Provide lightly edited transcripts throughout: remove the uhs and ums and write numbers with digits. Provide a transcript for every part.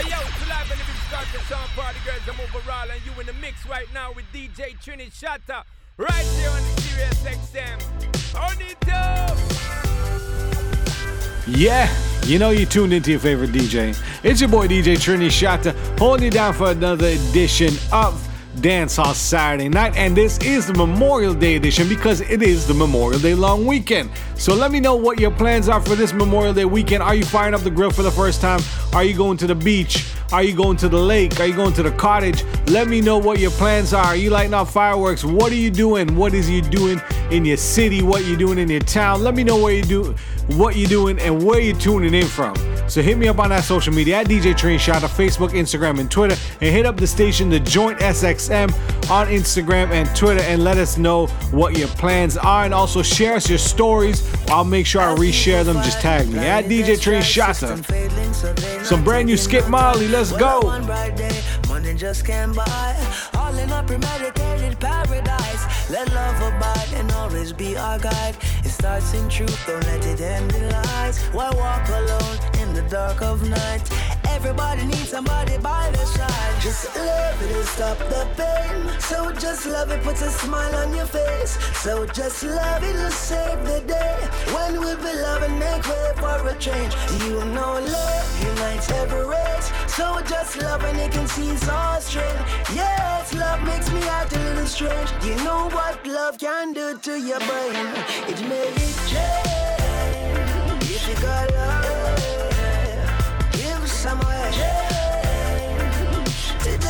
Hey yo, it's live and it's start the Sean Paul, the girls, I'm overall, and you in the mix right now with DJ Trini Shotta, right here on the Sirius XM. On it up! Yeah, you know you tuned into your favorite DJ. It's your boy DJ Trini Shotta, holding you down for another edition of Dancehall Saturday Night, and this is the Memorial Day edition because it is the Memorial Day long weekend. So let me know what your plans are for this Memorial Day weekend. Are you firing up the grill for the first time? Are you going to the beach? Are you going to the lake? Are you going to the cottage? Let me know what your plans are. Are you lighting up fireworks? What are you doing? What is you doing in your city? What you doing in your town? Let me know where you do what you're doing and where you're tuning in from. So hit me up on that social media at DJ Trini Shotta, Facebook, Instagram, and Twitter. And hit up the station, The Joint SXM, on Instagram and Twitter, and let us know what your plans are. And also share us your stories. I'll make sure I reshare them. Just tag me at DJ Trini Shotta. Some brand new Skip Marley. Let's go. Money just can't buy. All in a premeditated paradise. Let love abide and always be our guide. It starts in truth, don't let it end in lies. Why walk alone in the dark of night? Everybody needs somebody by their side. Just love it and stop the pain. So just love it, puts a smile on your face. So just love it and save the day. When we be loving, make way for a change. You know love unites every race. So just love and it can see us all straight. Yes, love makes me act a little strange. You know what love can do to your brain. It may change if you got love. Somewhere today,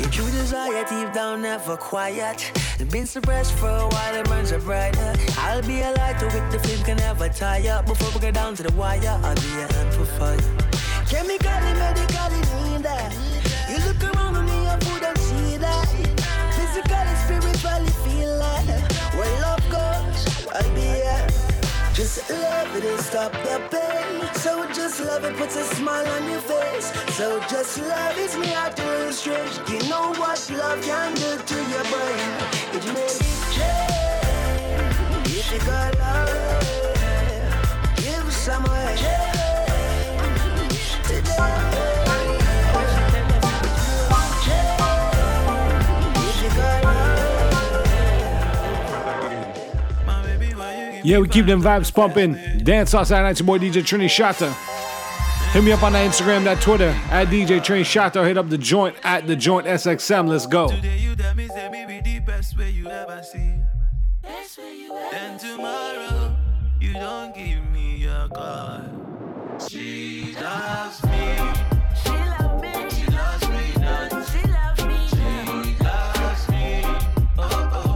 your true desire deep down, never quiet. Been suppressed for a while, it burns up brighter. I'll be a lighter with the flame, can never tire. Before we get down to the wire, I'll be a amplifier. Chemically, medically, need that. You look around at me, I wouldn't see that. Physically, spiritually, feel that. Where love goes, I'll be a. Just love it and stop the pain. So just love it, puts a smile on your face. So just love it's me out to illustrate. You know what love can do to your brain. It may change if you got love. Give some way today. Yeah, we keep them vibes pumping. Dance all Saturday night. It's your boy DJ Trini Shotta. Hit me up on that Instagram, that Twitter, at DJ Trini Shotta, or hit up The Joint at The Joint SXM. Let's go. Today you tell me, say me be the best way you ever see. Best way you ever see. Then tomorrow, you don't give me your call. She loves me. She loves me. She loves me not. She loves me. She loves me. Oh, oh.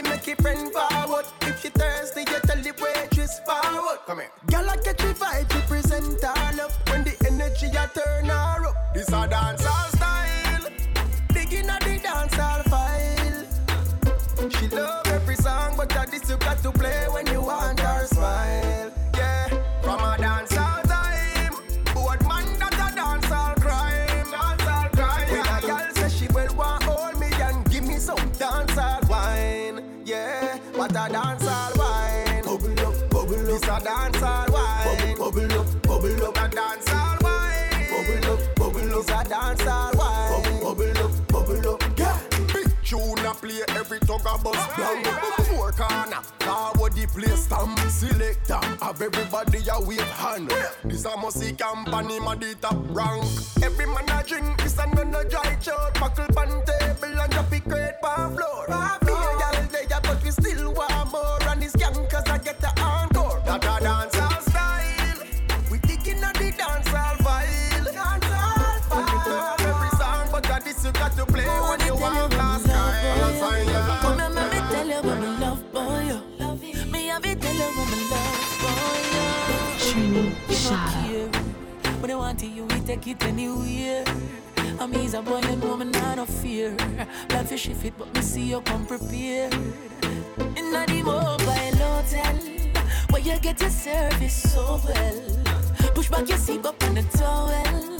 Make it friend forward. If she thirsty, you tell the waitress forward. Come here. After this you got to play when you want her smile. Yeah, from a dance all time. Both man that a dance all crime. Dance all crime. When a girl says she will want hold me and give me some dance all wine. Yeah, what a dance all wine. Bubble up, bubble up. This a dance all wine. Bubble up, bubble up. A dance all wine. Bubble up, bubble up. This a dance all wine. Bubble up, bubble up. Tune a play every tongue a bus down. Four corner, forward the place stamp. Selector, have everybody a wave hand. This a musty company, man the top rank. Every man a drink, this a none a dry shot. Buckle pan table and drop it great pan floor. Feel y'all there, but we still want more. And these yankers a get the encore. That a dancehall style. We kicking on the dancehall vibe. Dancehall vibe. Every song, but at this you got to play when you want last. Come and let me tell you what me love for you. Love you. Me have it tell you what me love for you. Trini Shotta. When I want to you, we take it anywhere. I'm easy a boy and woman, I no fear. Life is shift, but me see you come prepared. In the mobile hotel, where you get your service so well. Push back your seat up on the towel.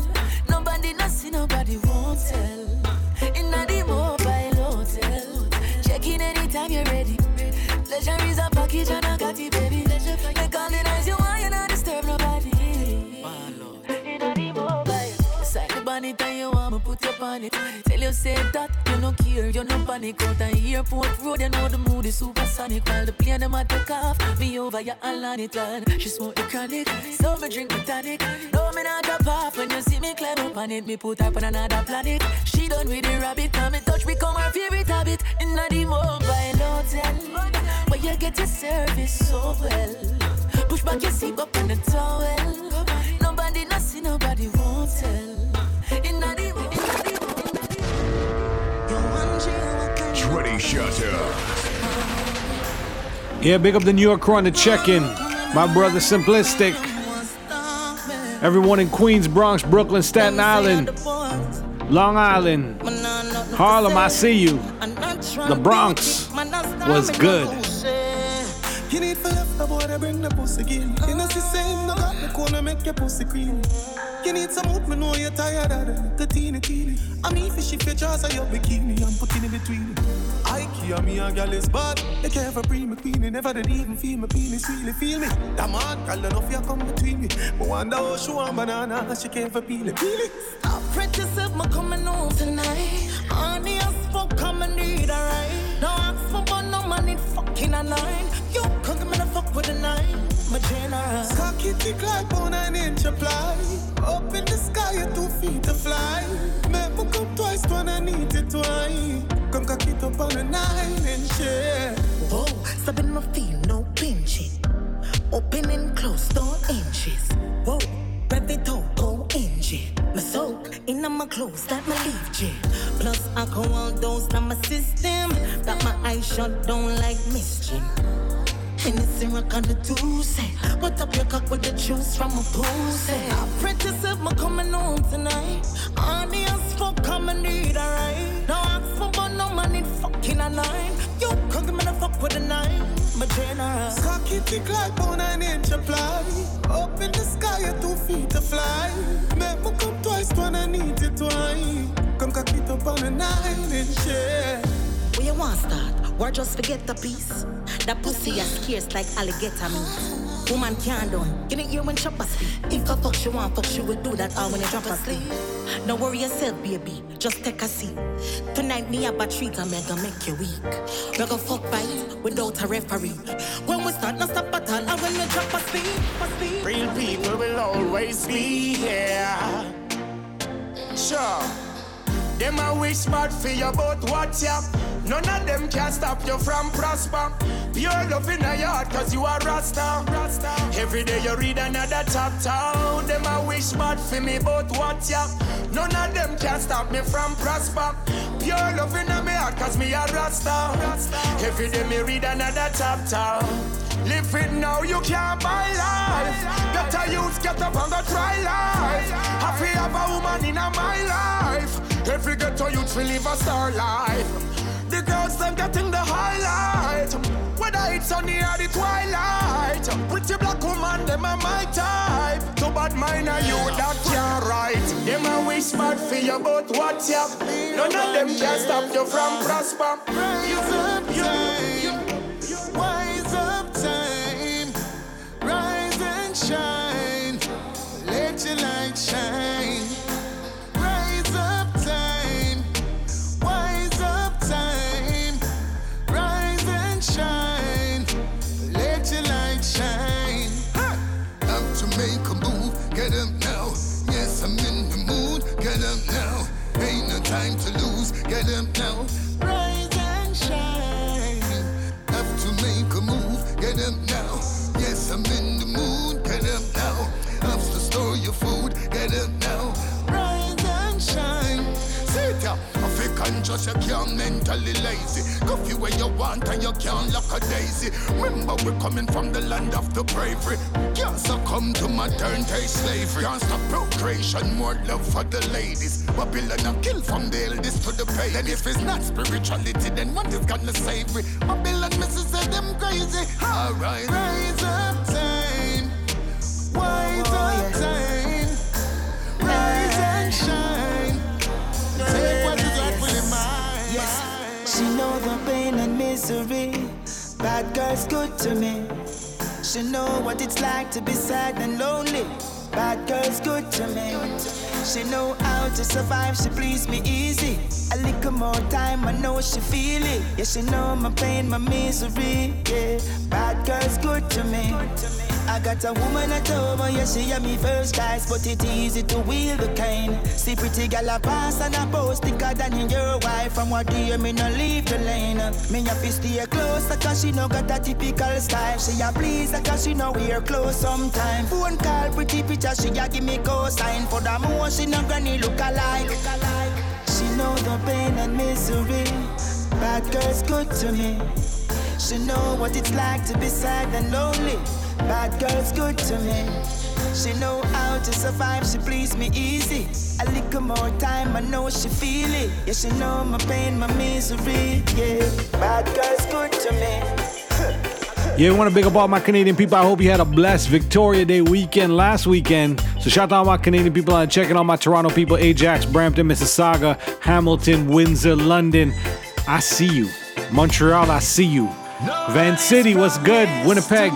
Nobody not see, nobody won't tell. In the mobile. Check in anytime you're ready. Pleasure is a package and I got it, baby. They call it as you want, you don't disturb nobody. You don't need mobile. Decide the bonnet and you want me put up on it. Tell you say that, you no care, you no panic. Out on airport road, you know the mood is supersonic. While the plane them a take off, me over your all on it. And she smoke the chronic, so me drink the tonic. No, me not drop off when you see me climb up on it. Me put up on another planet. She done with the rabbit, come and touch become her favorite habit. In the mobile hotel, where you get your service so well. Push back your seat up on the towel. Nobody not see, nobody won't tell. In the Trini Shotta. Yeah, big up the New York crew on the check-in. My brother Simplistic. Everyone in Queens, Bronx, Brooklyn, Staten Island, Long Island, Harlem, I see you. The Bronx was good. You need for love, the boy to bring the pussy in. You know she say, no got the corner, make your pussy clean. You need some hope, me know you're tired of it. The teeny. I mean, if she features your bikini, I'm putting in between. Ikea, me and girl is bad. They care for free, me queen. They never did even feel me penis, really feel me. That man, girl, enough, you come between me. But wonder how she want banana, she care for peeling. Stop practicing, me coming home tonight. Honey, I spoke, come and need a ride. No ask for one, no money, fucking a line. You cook me the fuck with a knife. My general. Cock it thick like on an inch apply. Up in the sky, you're 2 feet to fly. Never come twice when I need it twice. Come cock it up on a 9 inch, yeah. Whoa, stopping my feet, no pinching. Open and close, door inches. Whoa, breath it out, go engine. My soak, in on my clothes, that my leaf jig. Plus alcohol dose, not my system. That my eyes shut down like mischief. And it's in rock on the Tuesday. What up your cock with the juice from a pussy? I pray to save my coming home tonight. Honey, as fuck, come and need a ride. No ask for but no money, fucking a line. You can't give me the fuck with a knife. My general. Cock it thick like on an inch apply. Up in the sky, you're 2 feet to fly. Make me come twice when I need it twice. Come cock it up on a 9 inch, yeah. Where you want to start? Or just forget the piece? That pussy is scarce like alligator meat. Woman can't done. You didn't hear when chopper speak. If a fuck she want, fuck she will do that all when you drop asleep. Don't worry yourself, baby. Just take a seat. Tonight me a battery and me gonna make you weak. We gonna fuck fight without a referee. When we start, no stop at all. And when we drop a speed. Real people will always be here. Sure. Them a wish bad for you, but what's up? None of them can stop you from prosper. Pure love in your heart, cause you are Rasta. Every day you read another chapter. Them a wish bad for me, but what's up? None of them can stop me from prosper. Pure love in my heart, cause me a Rasta. Every day me read another chapter. Live it now, you can't buy life. Get a youth, get up and go try life. I feel have a woman in my life. Every ghetto youth will live a star life. The girls them getting the highlight. whether it's sunny or the twilight. Pretty black woman, them are my type. Too bad mine are you that can't write. Them a whisper for you about what you have. None of them can stop you from prosper. Rise up time, wise up time. Rise and shine, let your light shine. Rise up time, wise up time. Rise and shine, let your light shine. Up to make a move, get up now. Yes, I'm in the mood, get up now. Ain't no time to lose, get up now. Rise and shine. Up to make a move, get up now. Yes, I'm in the mood, get up now. Up to store your food, get up now. Rise and shine. Sit up, if you can just, you can't mentally lazy. Coffee where you want and you can't lock a daisy. Remember we're coming from the land of the bravery. Can't succumb to modern day slavery. Can't stop procreation, more love for the ladies. Babylon a kill from the eldest to the baby. Then if it's not spirituality, then what is gonna save me? Babylon misses say them crazy. Alright. Rise up time, wise up time. Rise and shine. Take what you got with mine. Yes, she know the pain and misery. Bad girl's good to me. She know what it's like to be sad and lonely. Bad girl's good to me. She know how to survive, she please me easy. A little more time, I know she feel it. Yeah, she know my pain, my misery. Yeah, bad girl's good to me. I got a woman at home, yeah, she had me first guys. But it easy to wield the cane. See pretty gal a pass and a post thicker than in your wife. From what dear me no leave the lane. Me have to stay closer cause she no got a typical style. She a please cause she no wear clothes sometime. Phone call pretty picture, she a give me cosign. For the more she no granny look alike. She know the pain and misery. Bad girl's good to me. She know what it's like to be sad and lonely. Bad girl's good to me. She know how to survive, she please me easy. A little more time, I know she feel it. Yeah, she know my pain, my misery. Yeah, bad girl's good to me. Yeah, I want to big up all my Canadian people. I hope you had a blessed Victoria Day weekend last weekend. So shout out my Canadian people and checking out my Toronto people, Ajax, Brampton, Mississauga, Hamilton, Windsor, London. I see you. Montreal, I see you. Van City, what's good? Winnipeg,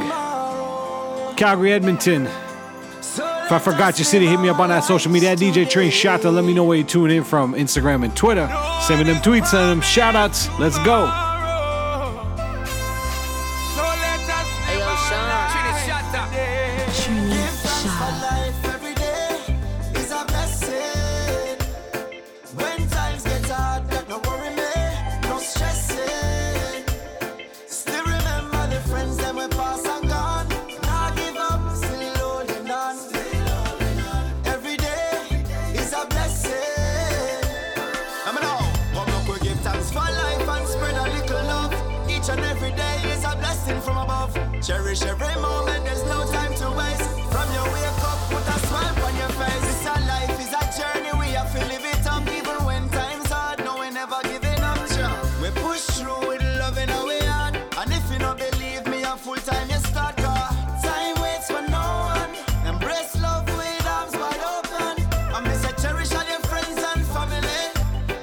Calgary, Edmonton. If I forgot your city, hit me up on that social media at DJ Trini Shotta. Let me know where you tune in from, Instagram and Twitter. Send me them tweets, send them shout outs. Let's go. Hey, yo, Sean. Cherish every moment, there's no time to waste. From your wake up, put a smile on your face. It's a life, it's a journey, we have to live it up. Even when time's hard, no, we never giving up. We push through with love in our heart. And if you don't believe me, I'm full time, you start. Time waits for no one. Embrace love with arms wide open. I miss a cherish all your friends and family.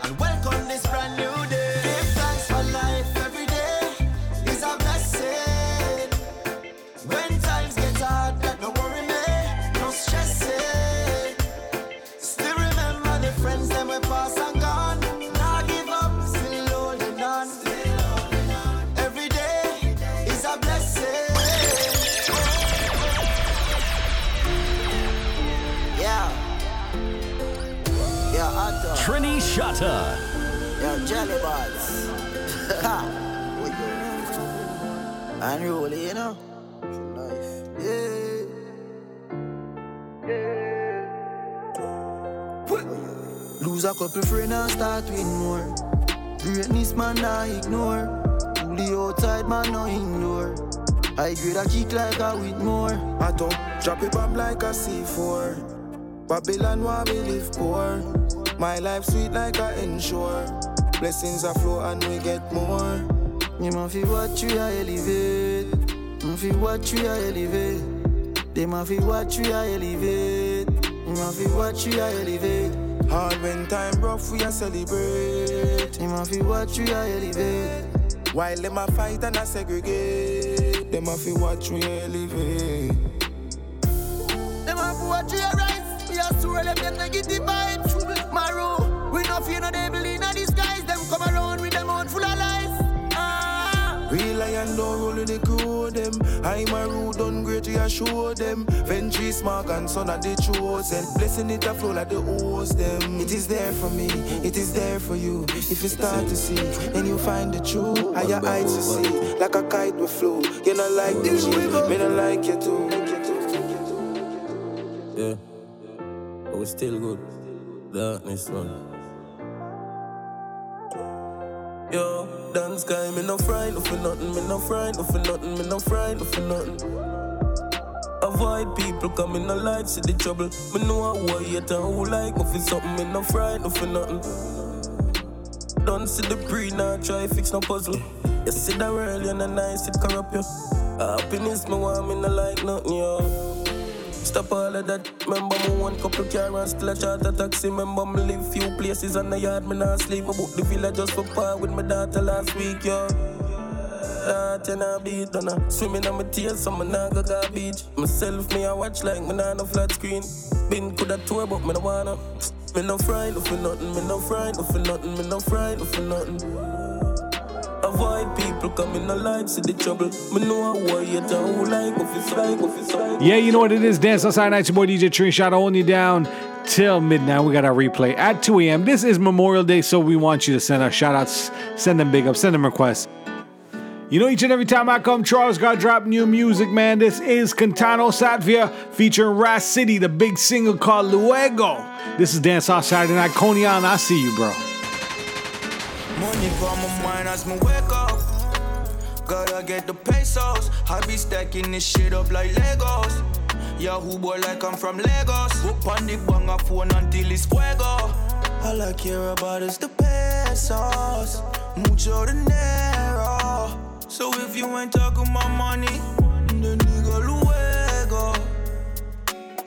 And welcome this brand new day. Give thanks for life, every day is a blessing. Trini Shotta. Yo, jelly balls. Ha! Unruly, you know? It's nice. Yeah. Yeah. Lose a couple friends and start with more. Greatness, man, I ignore. Pull the outside, man, no indoor. I grade a kick like a with more. I don't drop it bomb like a C4. Babylon, why we live poor? My life sweet like I ensure. Blessings are flow and we get more. Me ma fi watch you a elevate. Me fi watch you a elevate. They ma fi watch you a elevate. Me ma fi watch you a elevate. Hard when time rough, we a celebrate. Me ma fi watch you a elevate. While them a fight and a segregate, them a fi watch we a elevate. Them a fi watch you a rise. We a swirl them them negative vibes. Marrow, we no fear no devil in a disguise. Them come around with them own full of lies. Real lion don't roll with the crew them. I'm a rude done great to show them. Ventry smart and son of the chosen. Blessing it a flow like the host them. It is there for me, it is there for you. If you start to see, then you find the truth. Higher heights you see, like a kite with flow. You not like the G, me not like you too. Yeah, but we still good. Darkness one. Yo, dance guy, me no fried for nothing, me no fried for nothing, me no fried for nothing. Avoid people coming alive, see the trouble. Me know I why yet and who like me for something, me no fried for nothing. Don't see the pre, now try fix no puzzle. You see the world, you and I sit corrupt, yo. Happiness, me want, me no like nothing, yo. Stop all of that, remember me one couple car and still a charter taxi. Remember me live few places on the yard, me not sleep. I booked the villa just for par with my daughter last week, yo. That you not beat, done a swimming on my tears, so me not go garbage. Myself, me I watch like me not no flat screen. Been coulda tour, but me no wanna. Me no fried for nothing, me no fried for nothing, me no fried for nothing. Avoid people coming alive, see the trouble. Me know I worry, I don't like off. Yeah, you know what it is. Dance Outside Nights, your boy DJ Trini Shotta holding you down till midnight. We got our replay at 2 a.m. This is Memorial Day, so we want you to send us shout outs, send them big ups, send them requests. You know, each and every time I come, Charles got drop new music, man. This is Cantano Satvia featuring Ras City, the big single called Luego. This is Dance Outside and Iconian. I see you, bro. Money on my mind as me wake up. Gotta get the pesos. I be stacking this shit up like Legos. Yahoo boy like I'm from Lagos. Up on the banger phone until it's fuego. All I care about is the pesos. Mucho dinero. So if you ain't talking about money, then nigga luego.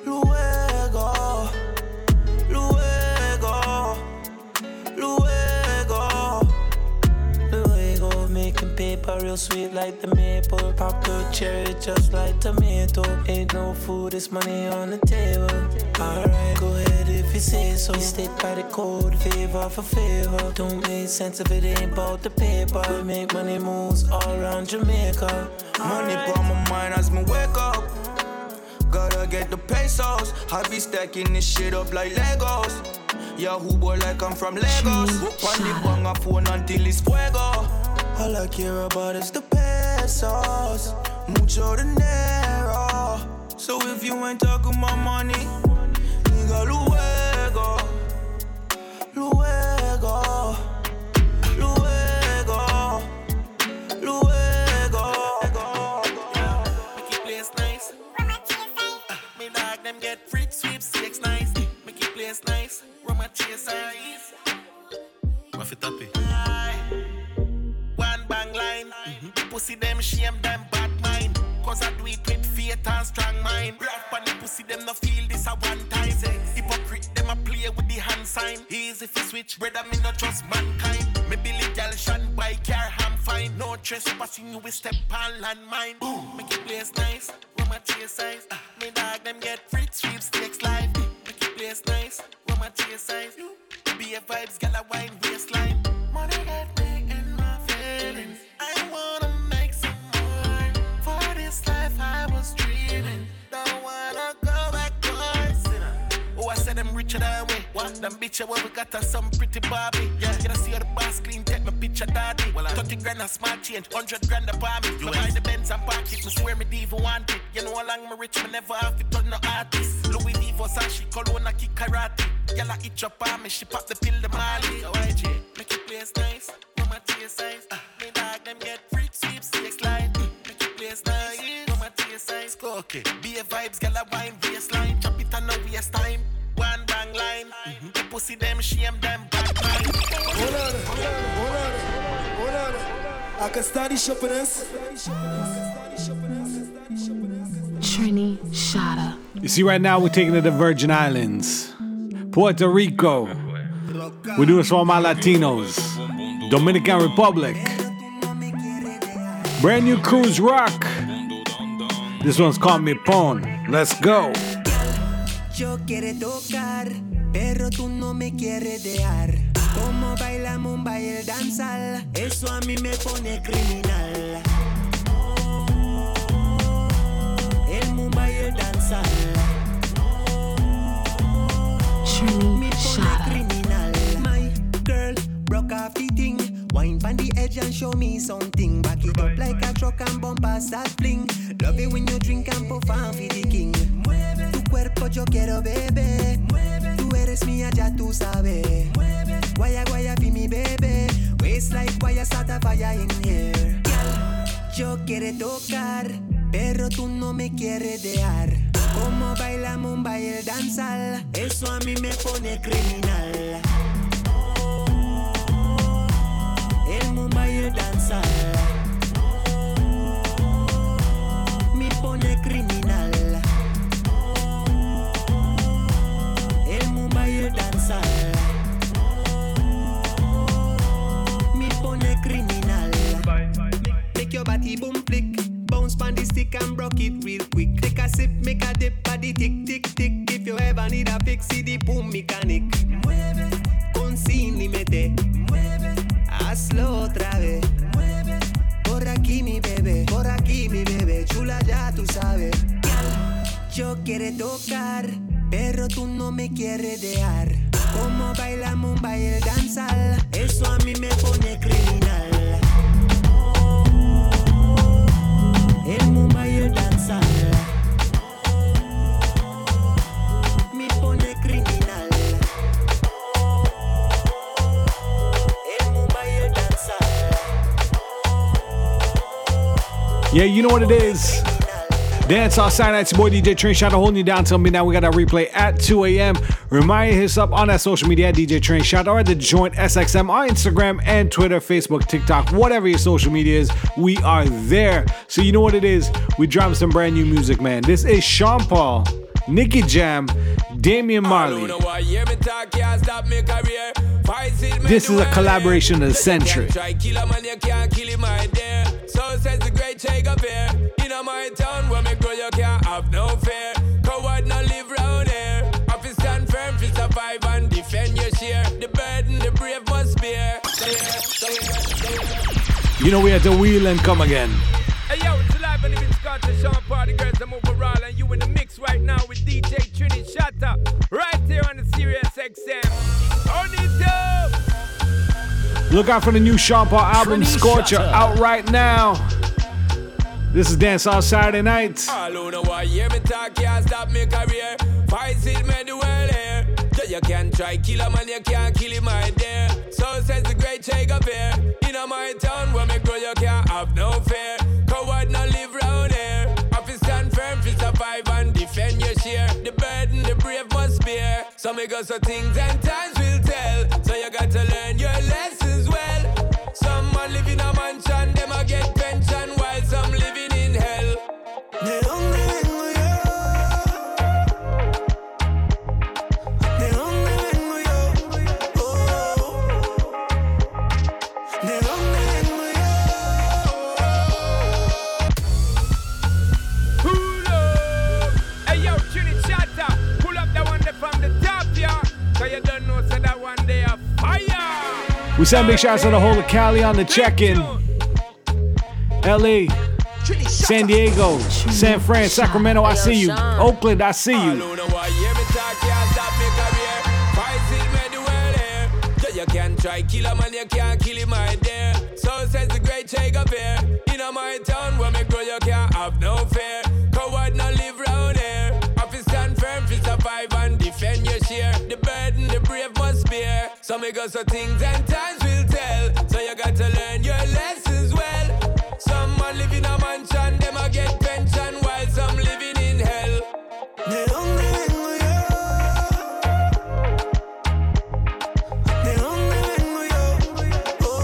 Luego. Luego. Luego. Making paper real sweet like the maple. Pop the cherry just like tomato. Ain't no food, it's money on the table. Alright, go ahead if you say so. You stay by the code, favor for favor. Don't make sense if it ain't about the paper. We make money moves all around Jamaica. Money right. On my mind as me wake up. Gotta get the pesos. I be stacking this shit up like Legos. Yahoo boy like I'm from Lagos. Up on the banger phone until it's fuego. All I care about is the pesos, mucho dinero. So if you ain't talking about money, nigga, luego, luego, luego, luego. Make it place nice. Me dog them get freak sweepstakes nice. Make it place nice. Roma chase eyes. Muffy toppy. Line. Mm-hmm. Pussy them shame them bad mind. Cause I do it with faith and strong mind. Rough on the pussy them no feel this a one time. Hypocrite them a play with the hand sign. Easy if you switch, brother me no trust mankind. Me Billy Gal Shan by care ham fine. No trespassing you with step on landmine. Make it place nice, room a chase size. Me dog them get free trips next life. Make it place nice, room a chase size. Be a vibes, gal a wine waistline. Money got me. I wanna make some more. For this life I was dreaming. Don't wanna go back towards it. Oh, I said I'm richer than we. What? Them bitch what we got us some pretty Barbie. Yeah, you know see how the boss clean, take my picture daddy. Well, 30 grand a smart change, 100 grand a palm. You buy the Benz and park it, me swear me diva want it. You know how long me rich, me never have to turn no artist. Louis D. Versace, Corona kick karate. You like each up on me, she pop the pill the Marley. So IG, make it place nice. My chase eyes, me dog them get freak sweepstakes like. Make it place nice, no my chase eyes. Okay, be a vibes, gal a wine baseline. Chop it and no waste time. One bang line, the pussy them shame them back line. Hold on, hold on, hold on, hold on. I can study shopping us. Trini Shotta. You see, right now we're taking it to the Virgin Islands, Puerto Rico. We're doing this for all my Latinos. Dominican Republic. Brand new cruise rock. This one's called Mi Pon. Let's go. Yo quiere tocar, pero tú no me quieres dejar. Como bailamos un baile danzal, eso a mí me pone criminal. El mumba y el danzal. Me pone criminal. My girl broke a fitting. Wine pan the edge and show me something. Back it up like a truck and bump past that fling. Love it when you drink and perform for the king. Cuerpo yo quiero bebé, mueve. Tú eres mía ya tú sabes, mueve. Guaya guaya be mi bebé, waist like guaya sata falla in here. Yo quiero tocar, pero tú no me quieres dejar. Como bailamos un baile danzal, eso a mí me pone criminal. El mumba y el danzal, me pone criminal. Me pone criminal. Make your body boom flick. Bounce pan the stick and rock it real quick. Take a sip, make a dip, body tick tick tick. If you ever need a fix, see the boom mechanic. Mueve con sin límite. Mueve, hazlo otra vez. Mueve, por aquí mi bebé, por aquí mi bebé. Chula ya tú sabes. Yo quiero tocar, pero tú no me quieres dejar. Como bailamos un baile danzal, eso a mí me pone criminal. El mumba y el danzal, me pone criminal. El mumba y el danzal. Yeah, you know what it is. Dance all Saturday nights, boy DJ Trini Shotta holding you down till midnight. We got our replay at 2 a.m. Remind you, hit us up on that social media at DJ Trini Shotta or The Joint SXM on Instagram and Twitter, Facebook, TikTok, whatever your social media is, we are there. So you know what it is? We drop some brand new music, man. This is Sean Paul, Nicky Jam, Damian Marley. This is a collaboration of the century. So says the great shake up here. In my town where me grow, you can't have no fear. Coward no live round here. Up is stand firm, to survive and defend your share. The burden the brave must bear. You know we at the wheel and come again. Hey yo, it's live and even Scottish Sean Party Girls, I'm overall and you in the mix right now with DJ Trini Shotta. Right here on the Sirius XM. On it up! Look out for the new Sean Paul album, Trini Scorcher, out right now. This is Dance All Saturday Night. All over the world, hear me talk, can't stop me career. Fight it, man, the world here. You can try, kill a man, you can't kill him, my dear. So says the great shake up here. In my town, where me grow, you can't have no fear. Coward no live round here. Have to stand firm, to survive and defend your share. The burden the brave must bear. So me go so things and times will tell. So you got to learn your lesson. Someone live in a mansion, them a get pension while some living in hell. De donde vengo yo, de donde vengo yo, oh. De donde vengo yo. Pull up, hey yo, Trini Shotta, pull up that one there from the top, yeah. So you don't know, so that one they are fire. We send big shots to the whole of Cali on the check-in. LA, San Diego, San Fran, Sacramento, I see you. Oakland, I see you. You can try kill a man, you can't kill him, my dear. So says the great shake up here. In my town, where me grow, you can't have no fear. Coward no live round here. Office stand firm, to survive and defend your share. The burden, the brave must bear. So me go so things and times will tell. So you got to learn your lessons well. Some man live in a mansion, them a get pension while some living in hell. They don't live in New York. They don't live in New York. Oh.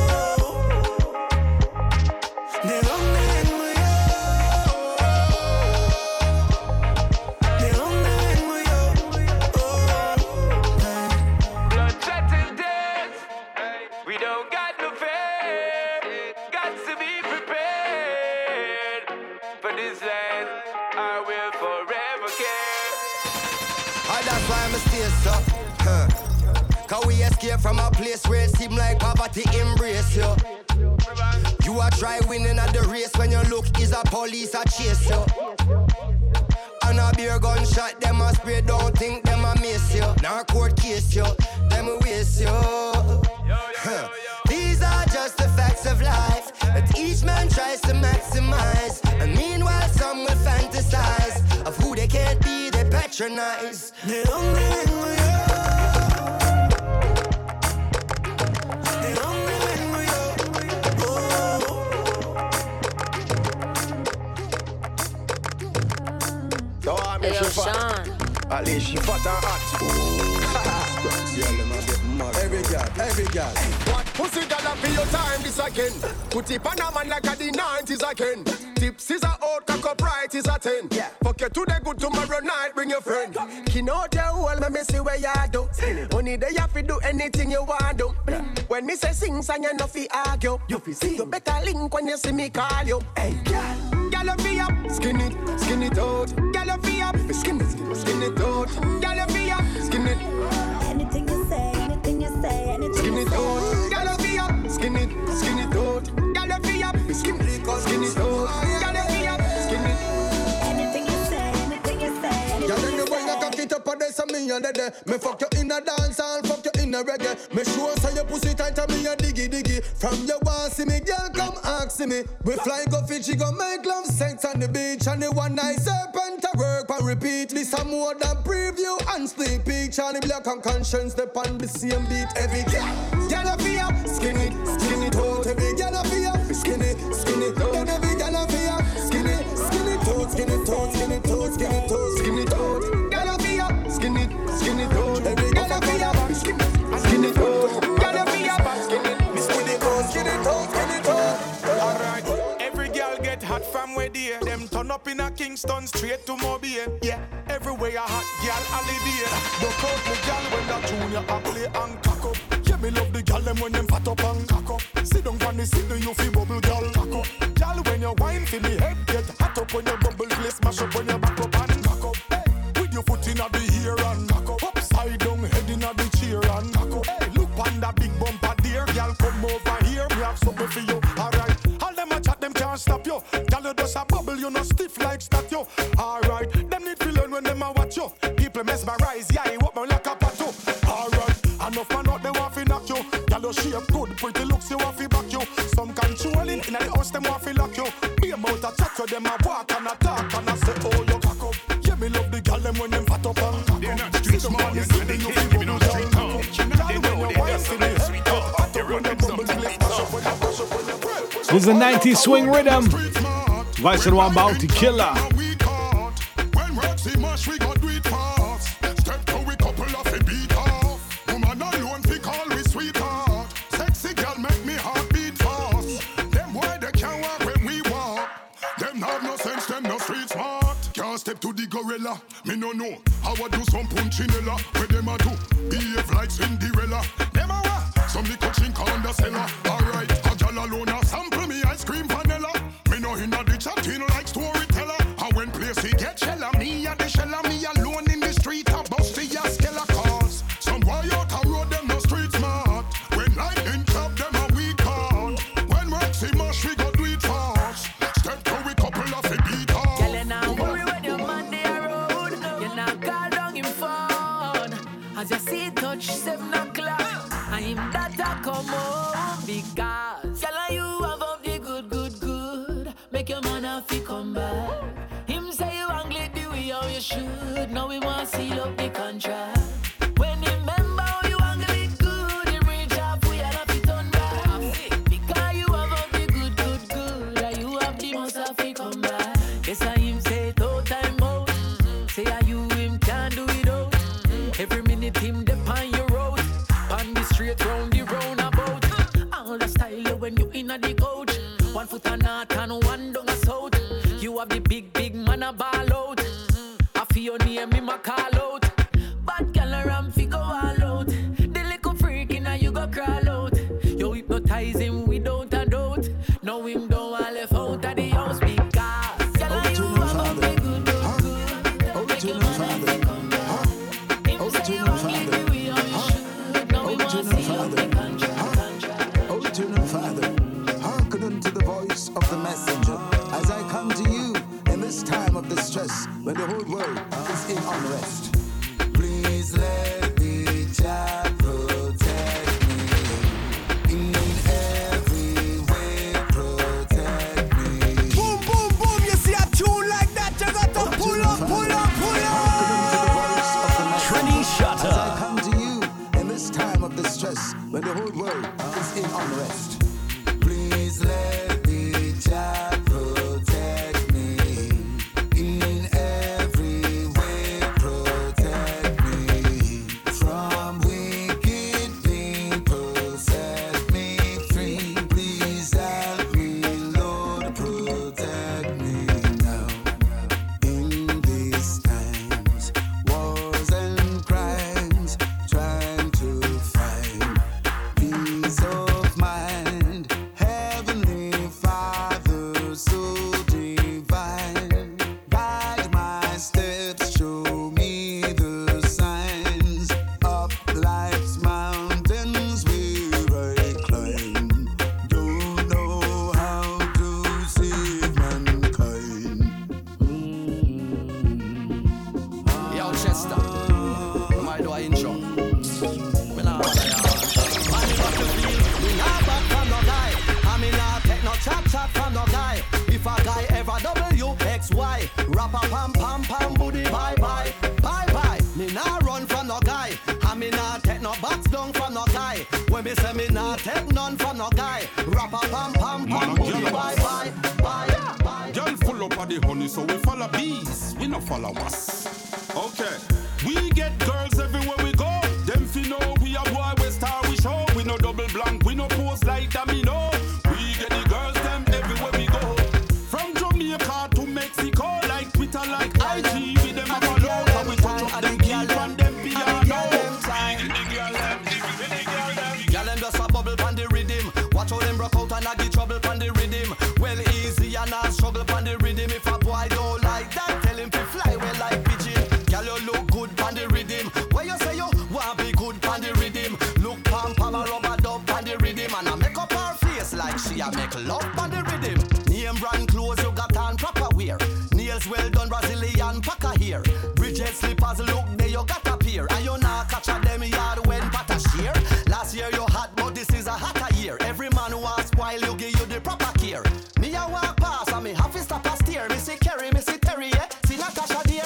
land, I will forever care. Oh, that's why I'm a stay up, huh. Cause we escape from a place where it seems like poverty embrace you. You are try winning at the race when you look is a police a chase you. And a beer gunshot, them a spray, don't think them a miss you. Now court case you, them a waste you. Huh. These are just the facts of life that each man tries to maximize. And meanwhile some will fantasize of who they can't be, they patronize. They only hang with you. Yo, Sean. At least she fat and hot. Every girl. What pussy gonna be your time this again? Put it on a man like a the 90s again. Tips is a old, cock up right is a 10. Yeah. Fuck you today, good tomorrow night, bring your friend. You know the whole, me see where you do. Only day you fi do anything you want do. Yeah. When me say sing, sang you no fi argue. You fi see, you better link when you see me call you. Hey, girl. Gallop me up, skin it out. Gallop me up, skin it out. Gallop me up, skin it. Anything you say, anything you say, anything skin you say. Skin it out, gallop me up, skin it out. Gallop me up, skin it out. Gallop me up, skin it. Anything you say, anything you say, anything you say. You when you cock it up and some me under there. Me fuck you in a dance and fuck you in a reggae. Me sure say you pussy tight and me a diggy. From your one see me, girl come ask me. We fly go fish, she go make love sex on the beach. And the one night serpent to work and repeat. This a more than preview and sleep peak. Charlie Black and conscience, the pan the same beat every day. Yellow fear, skinny toad. Every yellow fear, skinny toad. Every yellow fear, skinny toad. Skinny toad, skinny toad, skinny toad, skinny toad. Yellow fear, skinny toad. Every yellow fear, skinny toad. From where they them turn up in a Kingston straight to Mobile. Yeah, everywhere a hot gal alleviate. Buck out me gal when that junior a play and cock up. Yeah, me love the gal them when them fat up and cock up. Sit down on the seat do you feel bubble gal cock up. Gal when you wine till the head get hot up when you bubble place smash up when you back up and cock up. Hey, with your foot in a the ear and cock up. Upside down head in a the chair and cock up. Hey, look on that big bumper there, gal come over here. We have something for you. Alright. Them can't stop you. Tell you just a bubble, you know stiff like statue. Alright, them need to learn when them a watch you. People mesmerize, yeah, he walk me like a pato. Alright, enough man out, they want to knock you. Tell you shape good, pretty looks, you want to back you. Some controlling, in the house, them want to lock you. Be a mouth a chat, you them a walk and a talk and a say, oh, you cock up. Yeah, me love the girl, them when them fat up and cock up. They're not street small, they're not street small, they're not street small. They know they're not street small, they're running something. It was the 90s swing rhythm. Vice and one Bounty Killer. When work seem much, we got do it fast. Step to we couple of a beat off. Woman alone pick all we sweetheart. Sexy girl make me heartbeat fast. Them why they can't walk when we walk. Them have no sense, them no street smart. Can't step to the gorilla. Me no know how I do some punchinella. Where them a do behave like Cinderella. Them a what? Some little chink on the cellar. Alright, a girl alone a sample. Cream vanilla, me know in the chatting like storyteller. And when place he get shella, me and the shella, me alone in the street, I bust the askella cause. Some why out I road them no street smart. When lightning trap them a we can. When work see mush we go do it fast. Step to we couple of a beat off. Girl you not worry when your man they road. You not call down him phone. As you see touch 7 o'clock. And him that a come home because girl you have a fi come back. Him say you angle the way how you should. Now we want seal up the contract. When him remember how you angle it good, him reach up we have to turn back. Because you have all the good, and you have the most of fi come back. Yes, I him say no time out. Say I you him can't do it out. Every minute him depend your road, pan the straight round the roundabout. All the style when you in the coach, one foot and out and one down. You have the big man a ball out. I feel your name in my call out. Bad girl around fi go all out. The little freak in you go crawl out. You hypnotize him without a doubt. Now him don't want left out of the house because girl, you of the stress when the whole world is in unrest. Please let the child protect me. In every way, protect me. Boom, boom, boom, you see a tune like that, you got to pull up, pull up, pull up. Trini Shotta. As I come to you in this time of distress when the whole world is in unrest. Please let the child protect me. In every way, protect me. From wicked people, set me free. Please help me, Lord, protect me now. In these times, wars and crimes, trying to find peace of mind. So we follow bees, we no follow us. Okay, we get girls everywhere we go. Them fi know we a boy, we star, we show. We no double blank, we no pose like domino. We get the girls them everywhere we go. From Jamaica to Mexico, like Twitter, like IG, we them a follow. How we touch up them keep on them be a no. We get the girls them, we girl them. Girl them just a bubble pon the rhythm. Watch how them broke out and a get trouble pon the rhythm. Well easy and a struggle pon the rhythm. If I don't like that, tell him to fly away like pigeon. Girl, you look good pan the rhythm. Why you say you want be good pan the rhythm? Look pam pam a rubber dub pan the rhythm. And I make up her face like she a make love pan the rhythm. Name brand clothes you got on proper wear. Nails well done Brazilian packer here. Bridget slippers look there you got a pair. And you not catch a them yard when pat a shear. Last year you hot but this is a hotter year. Every man who wants spoil you give you the proper care. Me a walk past and me half is stop a steer. Me see Kerry, me see Terry, yeah. See Natasha dear.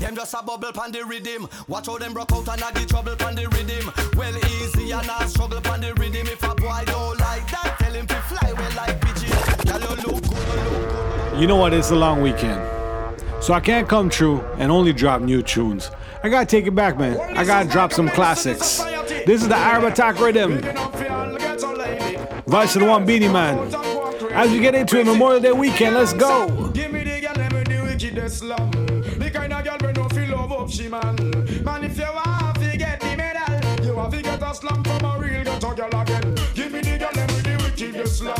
Them just a bubble pan the rhythm. Watch how them broke out and a get trouble pan the rhythm. Well easy and a struggle pan the rhythm. If a boy don't like that, tell him to fly away like pigeon. Yellow look good. You know what? It's a long weekend, so I can't come true and only drop new tunes. I gotta take it back, man. I gotta drop some classics. This is the Arab Attack Rhythm. Vice to the one Beanie Man. As we get into it, Memorial Day weekend, let's go. Give me the girl, let me do it, the slum. The kind of girl we don't feel love up, she man. Man, if you want to get the medal, you want to get a slum from a real ghetto girl again. Give me the girl, let me do it, the slum.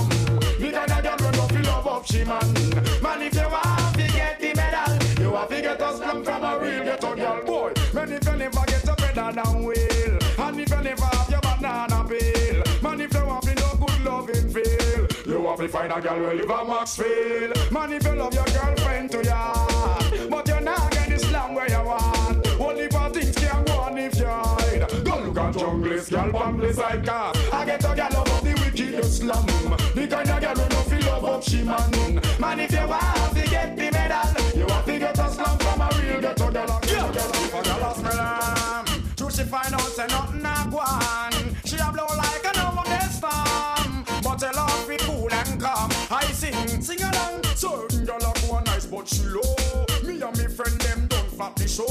The kind of girl we don't feel love up, she man. Man, if you want to get the medal, you want to get a slum from a real ghetto girl boy. Man, if you never get a better than will, and if you never have your banana peel, man, if you want to no good loving feel. You have to find a girl where you live at Maxfield. Man, if you love your girlfriend to ya, but you're not getting slam where you want. Only for things can go on if you hide. Go look at junglist, girl, pambless like that. I get a girl love of the wicked, the slum. The kind of girl who don't feel love of she man. Man, if you want to get the medal, you have to get a slum from a real ghetto girl. Get a girl for girl slam. True, she find out say nothing a go on. She a blow like an overstay. But I love it cool and calm. I sing along. Certain girl I go nice but she low. Me and me friend them done fatty show.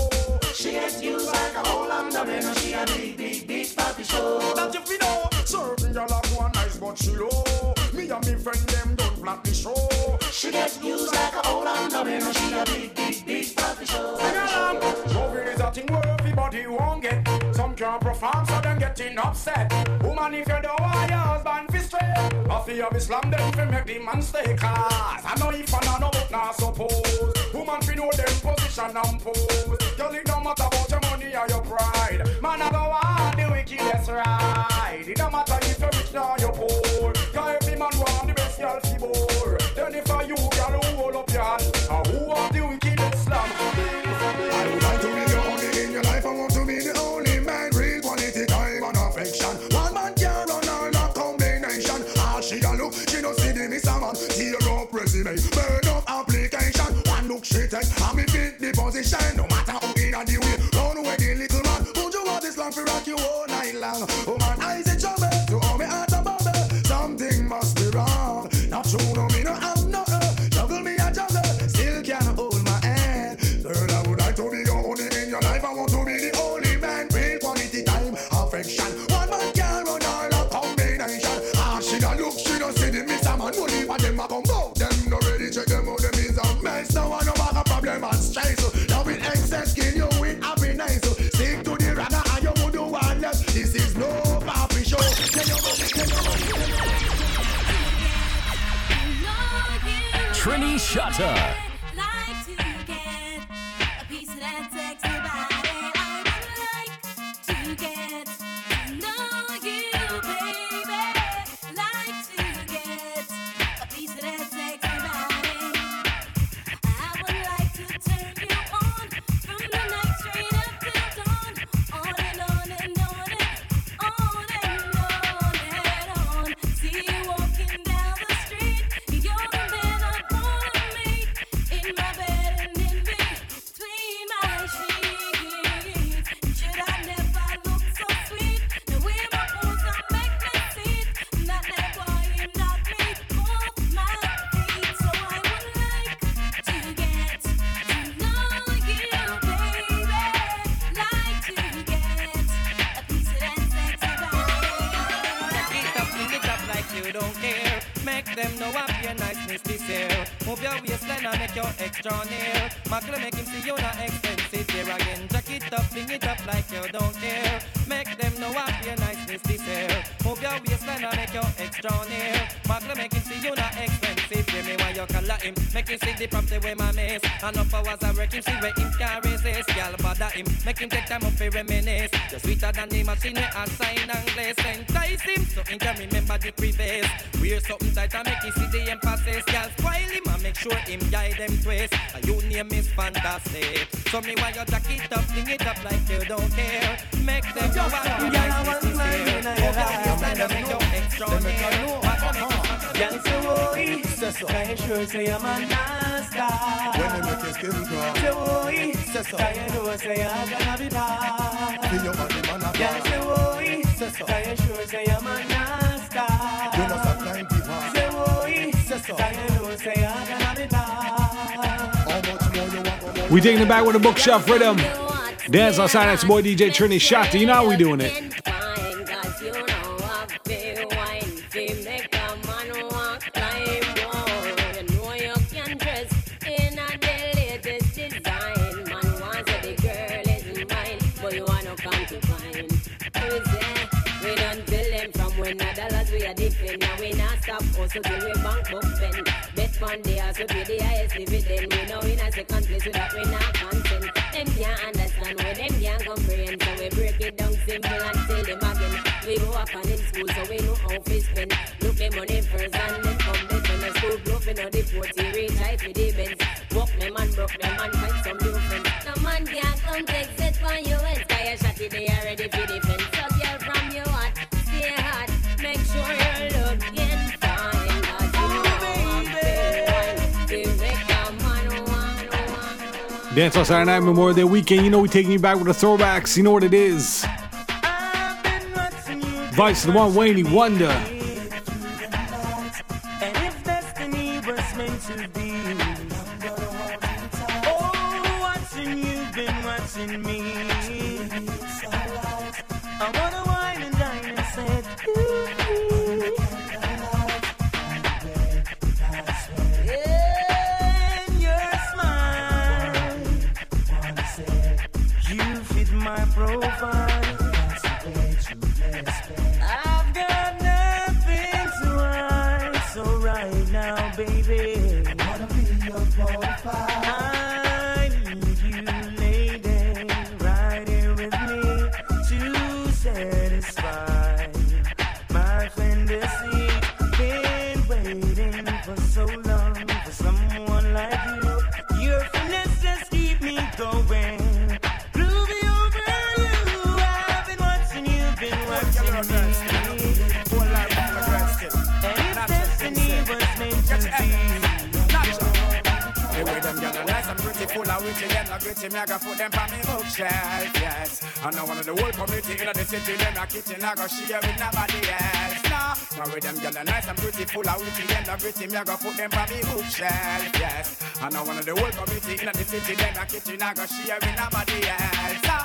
She excuse like a whole and done and she a big fatty show. That if you know. Certain girl I go nice but she low. Me and me friend them done fatty show. She excuse like a whole and done and she a big fatty show. Sing along. Loving is a thing where everybody won't get. Some can't perform so them getting upset. Woman if you don't want your husband fist straight. I fear we slam them to make the man stay class. I know if I know what I suppose. Woman fi know them position and pose. Girl, it don't matter about your money or your pride. Man, I go on the wickedest ride. It don't matter if you're rich or you're poor. Cause every man want the best girl fi bore. Then if I you, girl, who hold up your hand. And who have the wickedest me fit the position, no matter how in the way. Run away the little man, don't you want this long for rock you all night long? Oh man, I say trouble, you owe me out of bubble. Something must be wrong, not true, no me no have nothing. Trouble me a juggle, still can't hold my hand. Girl, I would like to be your only in your life, I want to be the only man. Real quality time, affection, one man can run all a combination. Ah, she don't look, she don't see the miss, I'm a no leave and them a come out. Them no ready, check them out, them is a mess, now I know. And stress, love in excess, kill you with happiness. Stick to the ragga and you would do one less. This is no happy show. Trini Shotta. Make him take time up for reminisce. Just sweeter than the machine we assign and glaze. Entice him so he can remember the previous. Wear something tight and make him see the emphasis. Y'all spoil him and make sure him guide them twist. And your name is fantastic. So me while you jack it up, fling it up like you don't care. Make them go out and guys this year. Hope you stand and make your extra hair. Y'all say woey, can you sure say I'm a non-star? When they make your skin grow. Say woey, can you know say I'm gonna be bad? Y'all say woey, can you sure say I'm a non-star? You know sometimes people say woey, can you know say I'm gonna be bad? We taking it back with a bookshelf rhythm. Dance outside, that's boy DJ Trini Shotta. You know how we doing it. So give we bank book pen. Bet fund they also pay the highest dividend. We know in a second place without we not consent. Them can't understand where them can't comprehend. So we break it down simple and tell them again. We go up and in school so we know how to spend. Look the money first and then come back. When the school bluffing on the 40 reach high for the bends. Walk me man, broke me man, find some new friends. No man can't come take set from you and fire shot it, they are ready for the fence. So girl from you hot, stay hot, make sure you're loaded. Dance on Saturday night, Memorial Day weekend. You know we're taking you back with the throwbacks. You know what it is. Vice the one, Wayne Wonder. And if destiny was meant to be, oh, watching you, been watching me. I wanna wine and dine and say, going. Blue be over you. city, them not gritty, me I go put them on me bookshelf, yes. And now one of the whole community in the city, them not kitchen, I go share with nobody else, no. Now with them girls nice and beautiful, I witty, them not gritty, me I go put them on me bookshelf, yes. And now one of the whole community in the city, them not kitchen, I go share with nobody else, no.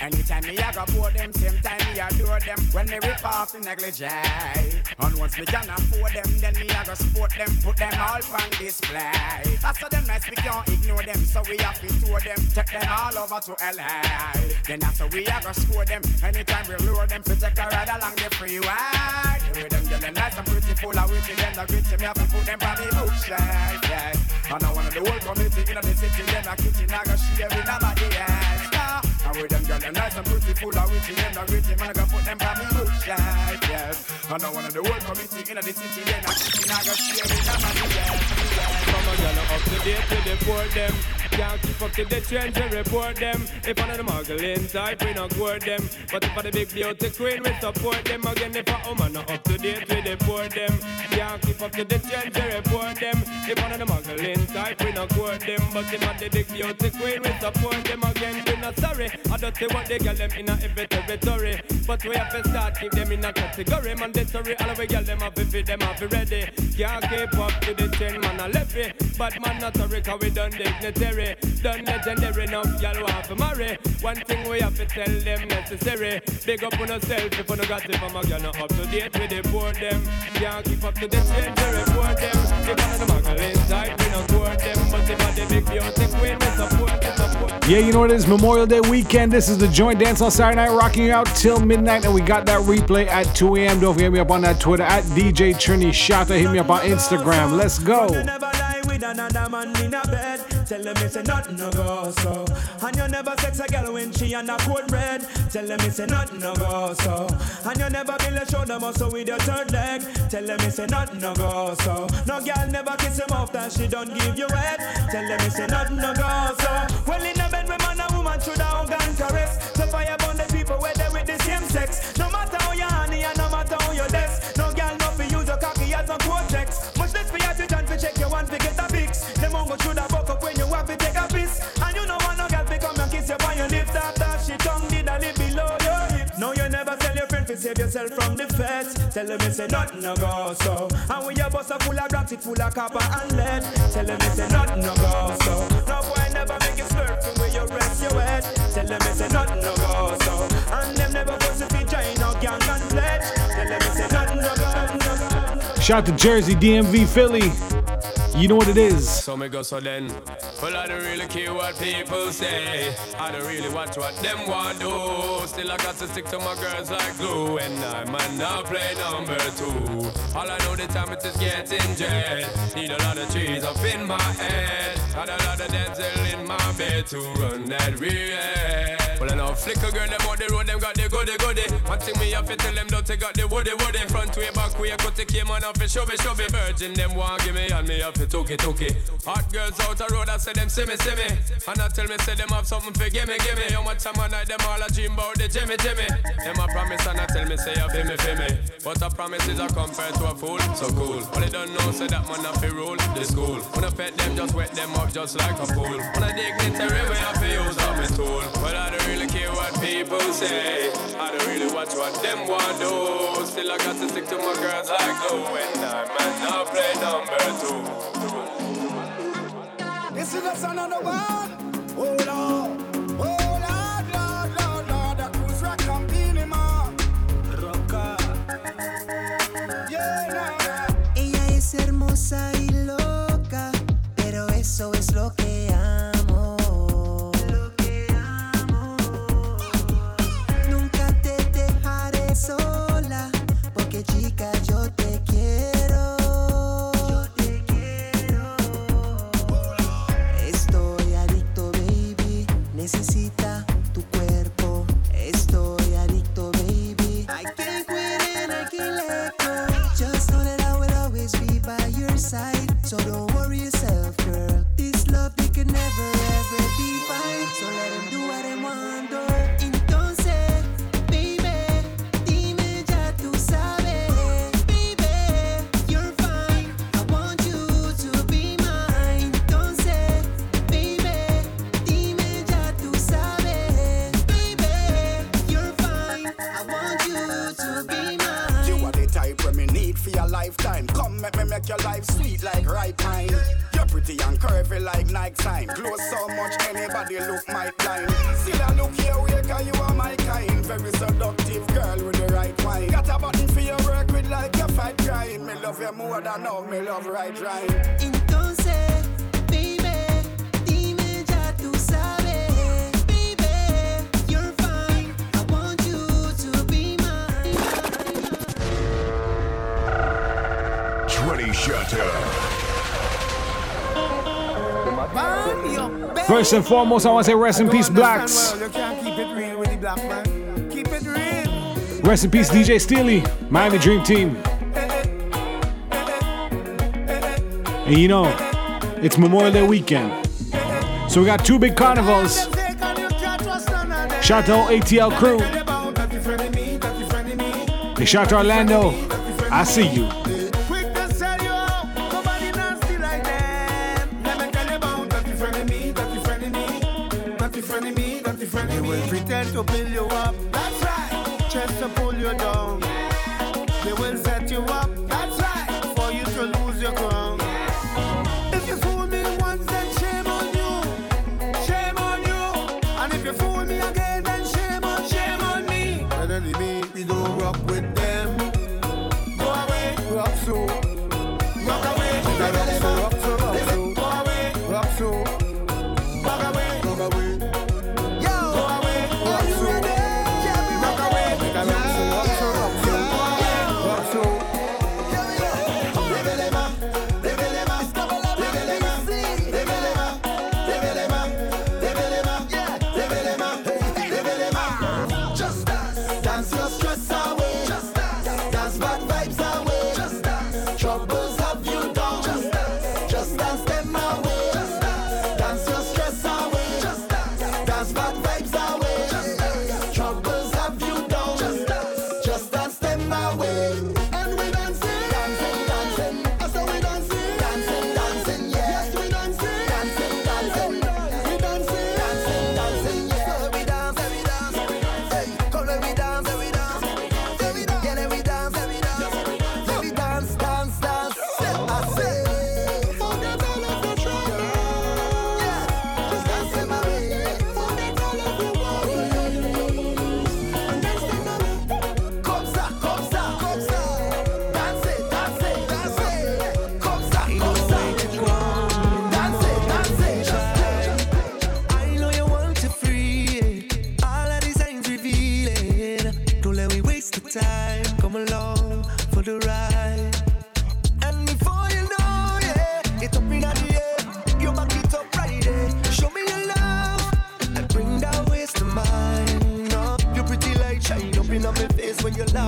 Anytime me I go pour them, same time me adore them. When me rip off the negligee, and once me can afford them, then me I go support them, put them all on display. After them nights we can't ignore them, so we have to tour them, take them all over to LA. Then after we I go score them, anytime we lure them, we take a ride along the freeway. The way them get the nights I'm beautiful, I witty them, the gritty me have to put them by the bookshelf, yeah. And I wanna the whole community in the city, then I kitchen I go share with nobody else. And with them girls, them nice and beautiful, and with them, the gritty man, I go put them by me bookshelf, yes. And I wanna the whole community in the city, then I kitchen, I go share with nobody else, yes. Come on, girl, up to date with the board, them. Can't keep up to the trends, we report them. If I know the Margolin type, we not court them. But if I the big beauty queen, we support them. Again, if I woman not up to date, we deport them. Can't keep up to the trends, we report them. If I know the Margolin type, we not court them. But if I the big beauty queen, we support them. Again, we not sorry. I don't say what they got them in a every territory. But we have to start keep them in a category. Mandatory, all the way girl them have fit, them have ready. Can't keep up to the trend, man a levy. But man not sorry, cause we done dignitary. Done legendary, now y'all want to marry. One thing we have to tell them necessary. Big up on yourself if you don't got it from a girl not up to date with the board them. Can't keep up to the trend, they report them. If I don't muggle inside, we don't court them. But if I the big beauty queen, we support, Yeah, you know what it is, Memorial Day weekend. This is The Joint Dance on Saturday night, rocking you out till midnight. And we got that replay at 2 a.m. Don't forget, hit me up on that Twitter, at DJ Trini Shotta. Hit me up on Instagram. Let's go. Another man in a bed, tell them it's a nothing no go so. And you never sex a girl when she and a cold red, tell them it's a nothing no go so. And you never build a shoulder muscle with your third leg, tell them it's a nothing no go so. No girl never kiss him off that she don't give you head, tell them it's a nothing no go so. Well in a bed, when man and woman should have gone caress, the fire burn the people where they with the same sex. No matter how you honey and no matter how you desk, no girl not for use your cocky as a cortex. Much less for you to chance to check your one to get a fix. Them on go through the buck up when you have to take a piss. And you know one no girl become and kiss you by your lips. After she tongue did a lip below your hips. No, you never tell your friend to save yourself from the feds. Tell them it's a nothing no go so. And when your bus are full of rocks, it full of copper and lead. Tell them it's a nothing no go so. No boy never make you smirk from where you rest your head. Tell them it's a nothing no go so. And them never goes to be giant or gang and pledge. Tell them it's a nothing no go so. Shout to Jersey, DMV, Philly. You know what it is. So me go so then. Well, I don't really care what people say. I don't really watch what them want do. Still I got to stick to my girls like glue. And I might not play number two. All I know the time it is getting jet. Need a lot of trees up in my head. Had a lot of dental in my bed to run that real. Well, I know flicker girl, them on the road, them got the goody goody. One thing me have to tell them, don't they got the woody woody. Front way, back way, cut the came on off and show me, virgin. Them want give me and me have to took it, took it. Hot girls out the road, I say them see me, see me. And I tell me, say them have something for gimme, gimme. How much time I night, them all I dream about the Jimmy, Jimmy. Them I promise and I tell me, say you for me. But I promise is I compare to a fool, so cool. But they don't know, say that man have to rule the school. When I pet them, just wet them up, just like a fool. When I dig into the river, I feel use up my tool. Well, I don't really care what people say. I don't really watch what them want do. Still I got to stick to my girls like glue. And I might not play number two. This is the sound of the world. Oh Lord, Lord, Lord, Lord. The cruise rock and Beanie Man. Roca. Yeah, nah. Ella es hermosa y loca, pero eso es lo que ama. Yo te quiero, estoy allí. make your life sweet like right pine. You're pretty and curvy like night time. Glow so much anybody look my blind. Still I look your way 'cause you are my kind. Very seductive girl with the right wine. Got a button for your work with like a fight crying. Me love you more than now, me love right rhyme. Entonces, baby, dime ya tú sabes. First and foremost, I want to say rest in peace, Blacks. Well, you can't keep it real with the black man. Keep it real. Rest in peace, DJ Steely, Miami Dream Team. And you know, it's Memorial Day weekend, so we got two big carnivals. Shout out to the whole ATL crew. And shout out to Orlando. I see you. To build you up, that's right. Just to pull you down, they will set you up, that's right. For you to lose your crown. If you fool me once, then shame on you, shame on you. And if you fool me again, then shame on me. And enemy, we don't rock with them. Go away, rock so, rock away, rock so, rock so, go away, rock so, rock away, rock away. I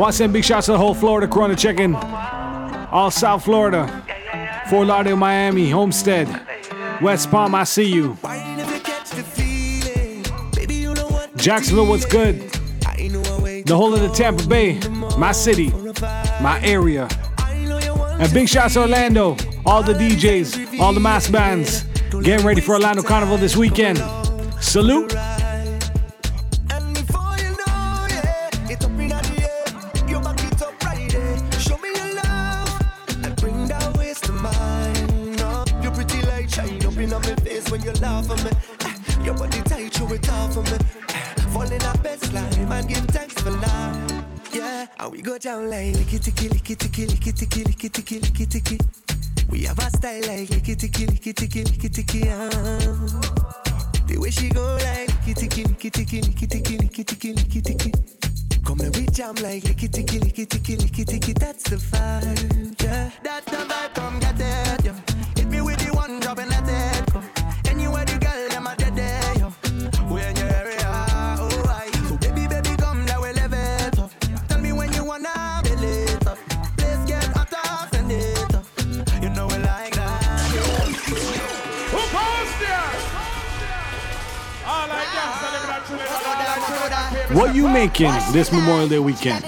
want to send big shouts to the whole Florida Corona check-in. All South Florida, Fort Lauderdale, Miami, Homestead, West Palm, I see you. Jacksonville, what's good? The whole of the Tampa Bay, my city, my area. And big shouts to Orlando, all the DJs, all the mass bands, getting ready for Orlando Carnival this weekend. Salute. We have a style like licky ticky licky ticky licky ticky. The way she go like licky ticky licky ticky licky ticky licky ticky licky ticky. Come and we jam like licky ticky licky ticky licky ticky. That's the vibe, yeah. That's the vibe, come get it, yo. Hit me with the one drop and let it go. Anywhere you got it, I'm a dead day, yo. We in your area, oh I. So baby, baby, come now we level it up. Tell me when you wanna. What you making this Memorial Day weekend?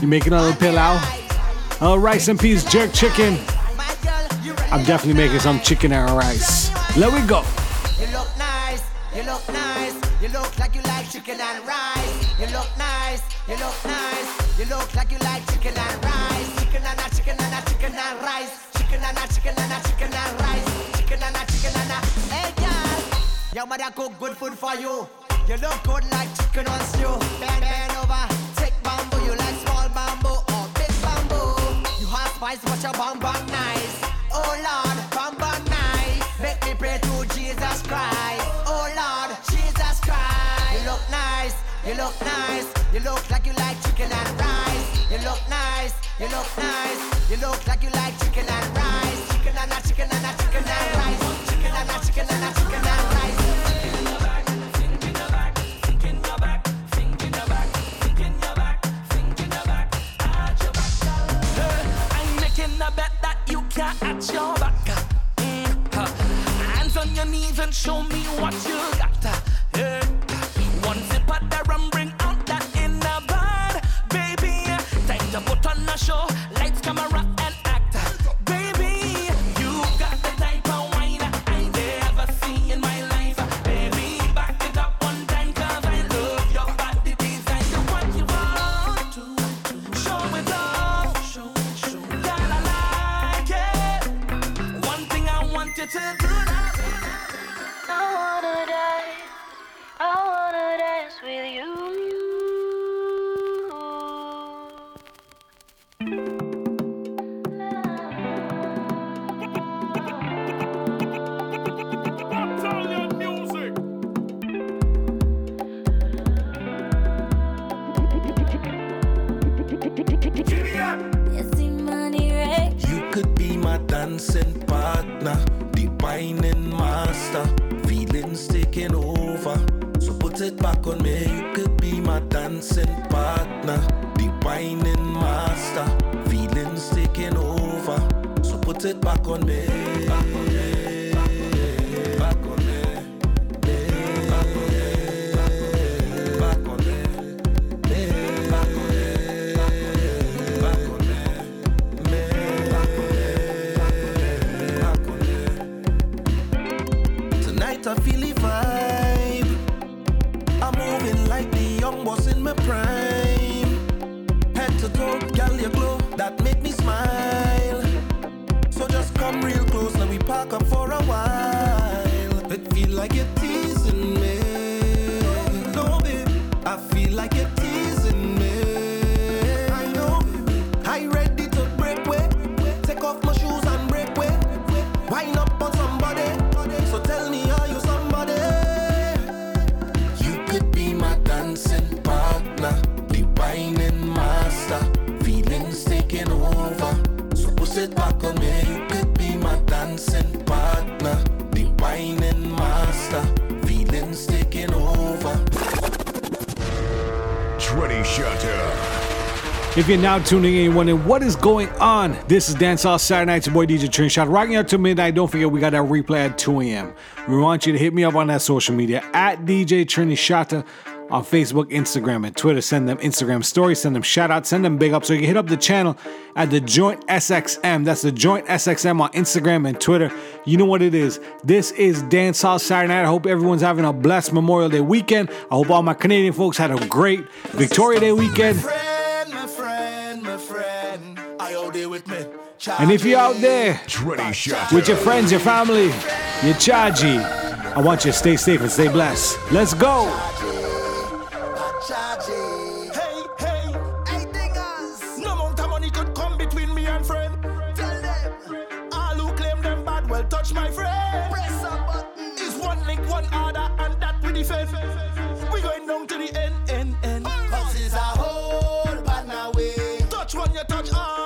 You making a little pilau? Rice and peas, jerk chicken. I'm definitely making some chicken and rice. Let we go. You look nice, you look nice. You look like you like chicken and rice. You look nice, you look nice. You look like you like chicken and rice. Chicken and a chicken and a chicken and rice. Chicken and a chicken and a chicken and rice. Chicken and a chicken and a. Hey girl, your mother cook good food for you. You look good like chicken on stew. Bend, bend over, take bamboo. You like small bamboo or big bamboo. You have spice, but your bang bang nice. Oh Lord, bang bang nice. Make me pray to Jesus Christ. Oh Lord, Jesus Christ. You look nice, you look nice. You look like you like chicken and rice. You look nice, you look nice. You look like you like chicken and rice. Chicken and a chicken and a chicken and rice. Chicken and a chicken and a chicken and rice. At your back, hands on your knees and show me what you got. One sip of the rum, bring out that inner bud, baby. Time to put on a show, lights, camera, and act, baby. You got the type of wine I never seen in my life, baby. Back it up one time, 'cause I love your body design. You want you want, show me love. I wanna dance with you. Italian music. Yes, in my direction. You could be my dancing partner. Divining master, feelings taking over. So put it back on me. You could be my dancing partner. Divining master, feelings taking over. So put it back on me. Back on me. Back on me. Back on me. Back on me. Back on me. Back on me. Back on me. I feel the vibe. I'm moving like the young boss in my prime. Head to toe, girl, you glow, that make me smile. So just come real close, now we park up for a while. It feel like you're teasing me. No, babe, I feel like you're teasing me. I know, I ready to break way. Take off my shoes and break way. Wind up on somebody, so tell me. Divining master, feelings taking over. So push it back on me. You could be my dancing partner. Divining master, feelings taking over. Trini Shotta. If you're now tuning in, wondering what is going on, this is Dancehall Saturday Night. It's your boy DJ Trini Shotta, rocking out till midnight. Don't forget, we got that replay at 2 a.m. We want you to hit me up on that social media at DJ Trini Shotta. On Facebook, Instagram, and Twitter. Send them Instagram stories, send them shout outs, send them big ups. So you can hit up the channel at The Joint SXM. That's The Joint SXM on Instagram and Twitter. You know what it is. This is Dancehall Saturday Night. I hope everyone's having a blessed Memorial Day weekend. I hope all my Canadian folks had a great Victoria Day weekend. My friend, are you out there with me? And if you're out there with your friends, your family, your chargy, I want you to stay safe and stay blessed. Let's go. Hey, hey dingers. No amount of money could come between me and friend. Tell them, all who claim them bad well touch my friend. Press a button. It's one link, one order, and that we defend. We going down to the end. Cause it's a whole banana way. Touch one, you touch all.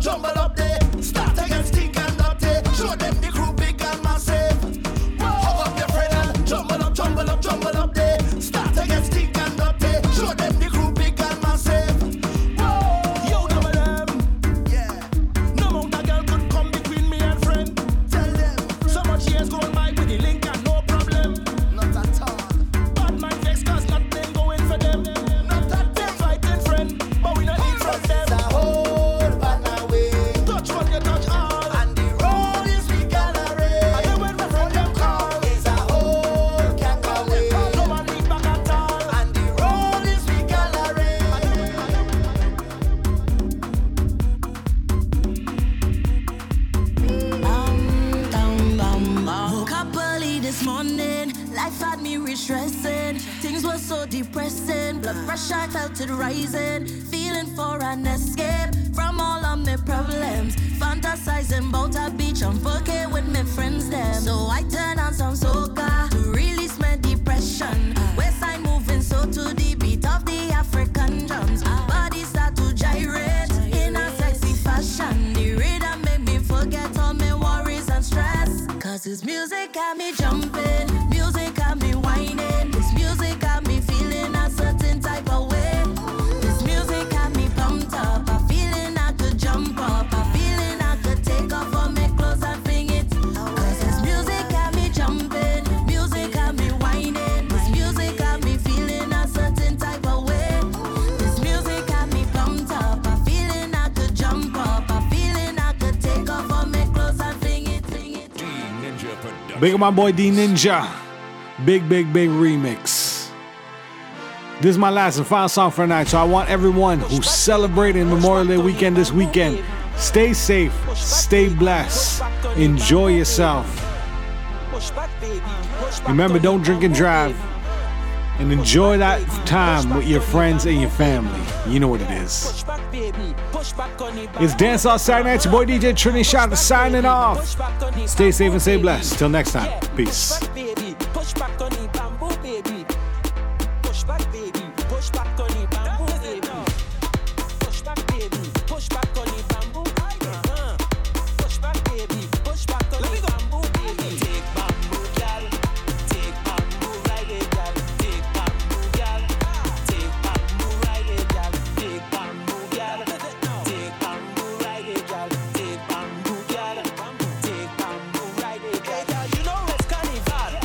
Jumble up there, start against stick and up there, show them the crew big. rising, blood pressure tilted rising, feeling for an escape from all of my problems, fantasizing about a beach on 4K with my friends them. So I turn on some soca to release my depression, waistline moving so to the beat of the African drums, body start to gyrate in a sexy fashion, the rhythm make me forget all my worries and stress, cause this music got me jumping, music got me whining, this music got me feeling a certain type of way, this music got me pumped up, I'm feeling I could jump up, I'm feeling I could take off all my clothes and fling it, cause this music got me jumping, music got me whining, this music got me feeling a certain type of way, this music got me pumped up, I'm feeling I could jump up, I'm feeling I could take off all my clothes and fling it, fling it. Big up my boy D-Ninja. Big remix. This is my last and final song for tonight, so I want everyone who's celebrating Memorial Day weekend this weekend, stay safe, stay blessed, enjoy yourself. Remember, don't drink and drive, and enjoy that time with your friends and your family. You know what it is. It's Dance All Saturday Night. It's your boy DJ Trini Shotta signing off. Stay safe and stay blessed. Till next time. Peace. Push back on the bamboo, baby. Push back, baby. Push back on the bamboo, baby. Push back, baby. Push back on the bamboo. Push back, baby. Push back on the bamboo, baby. Take bamboo, girl. Take bamboo, ride it, girl. Take bamboo, girl. Take bamboo, ride it, girl. Take bamboo, girl. Take bamboo, ride it, girl. Take bamboo, girl. Take bamboo, ride it, girl. You know it's carnival.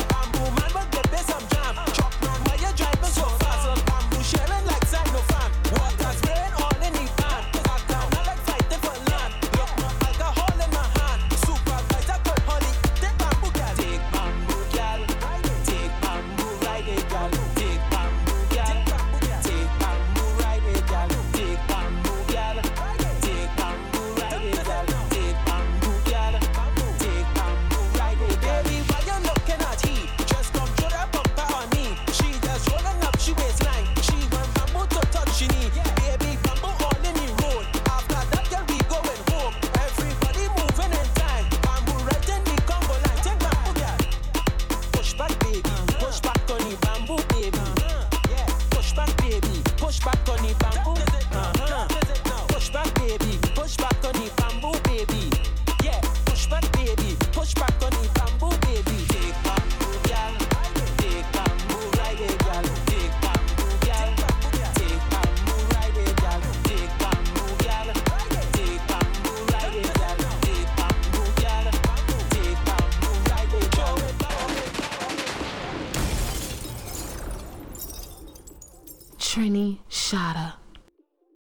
Trini Shotta.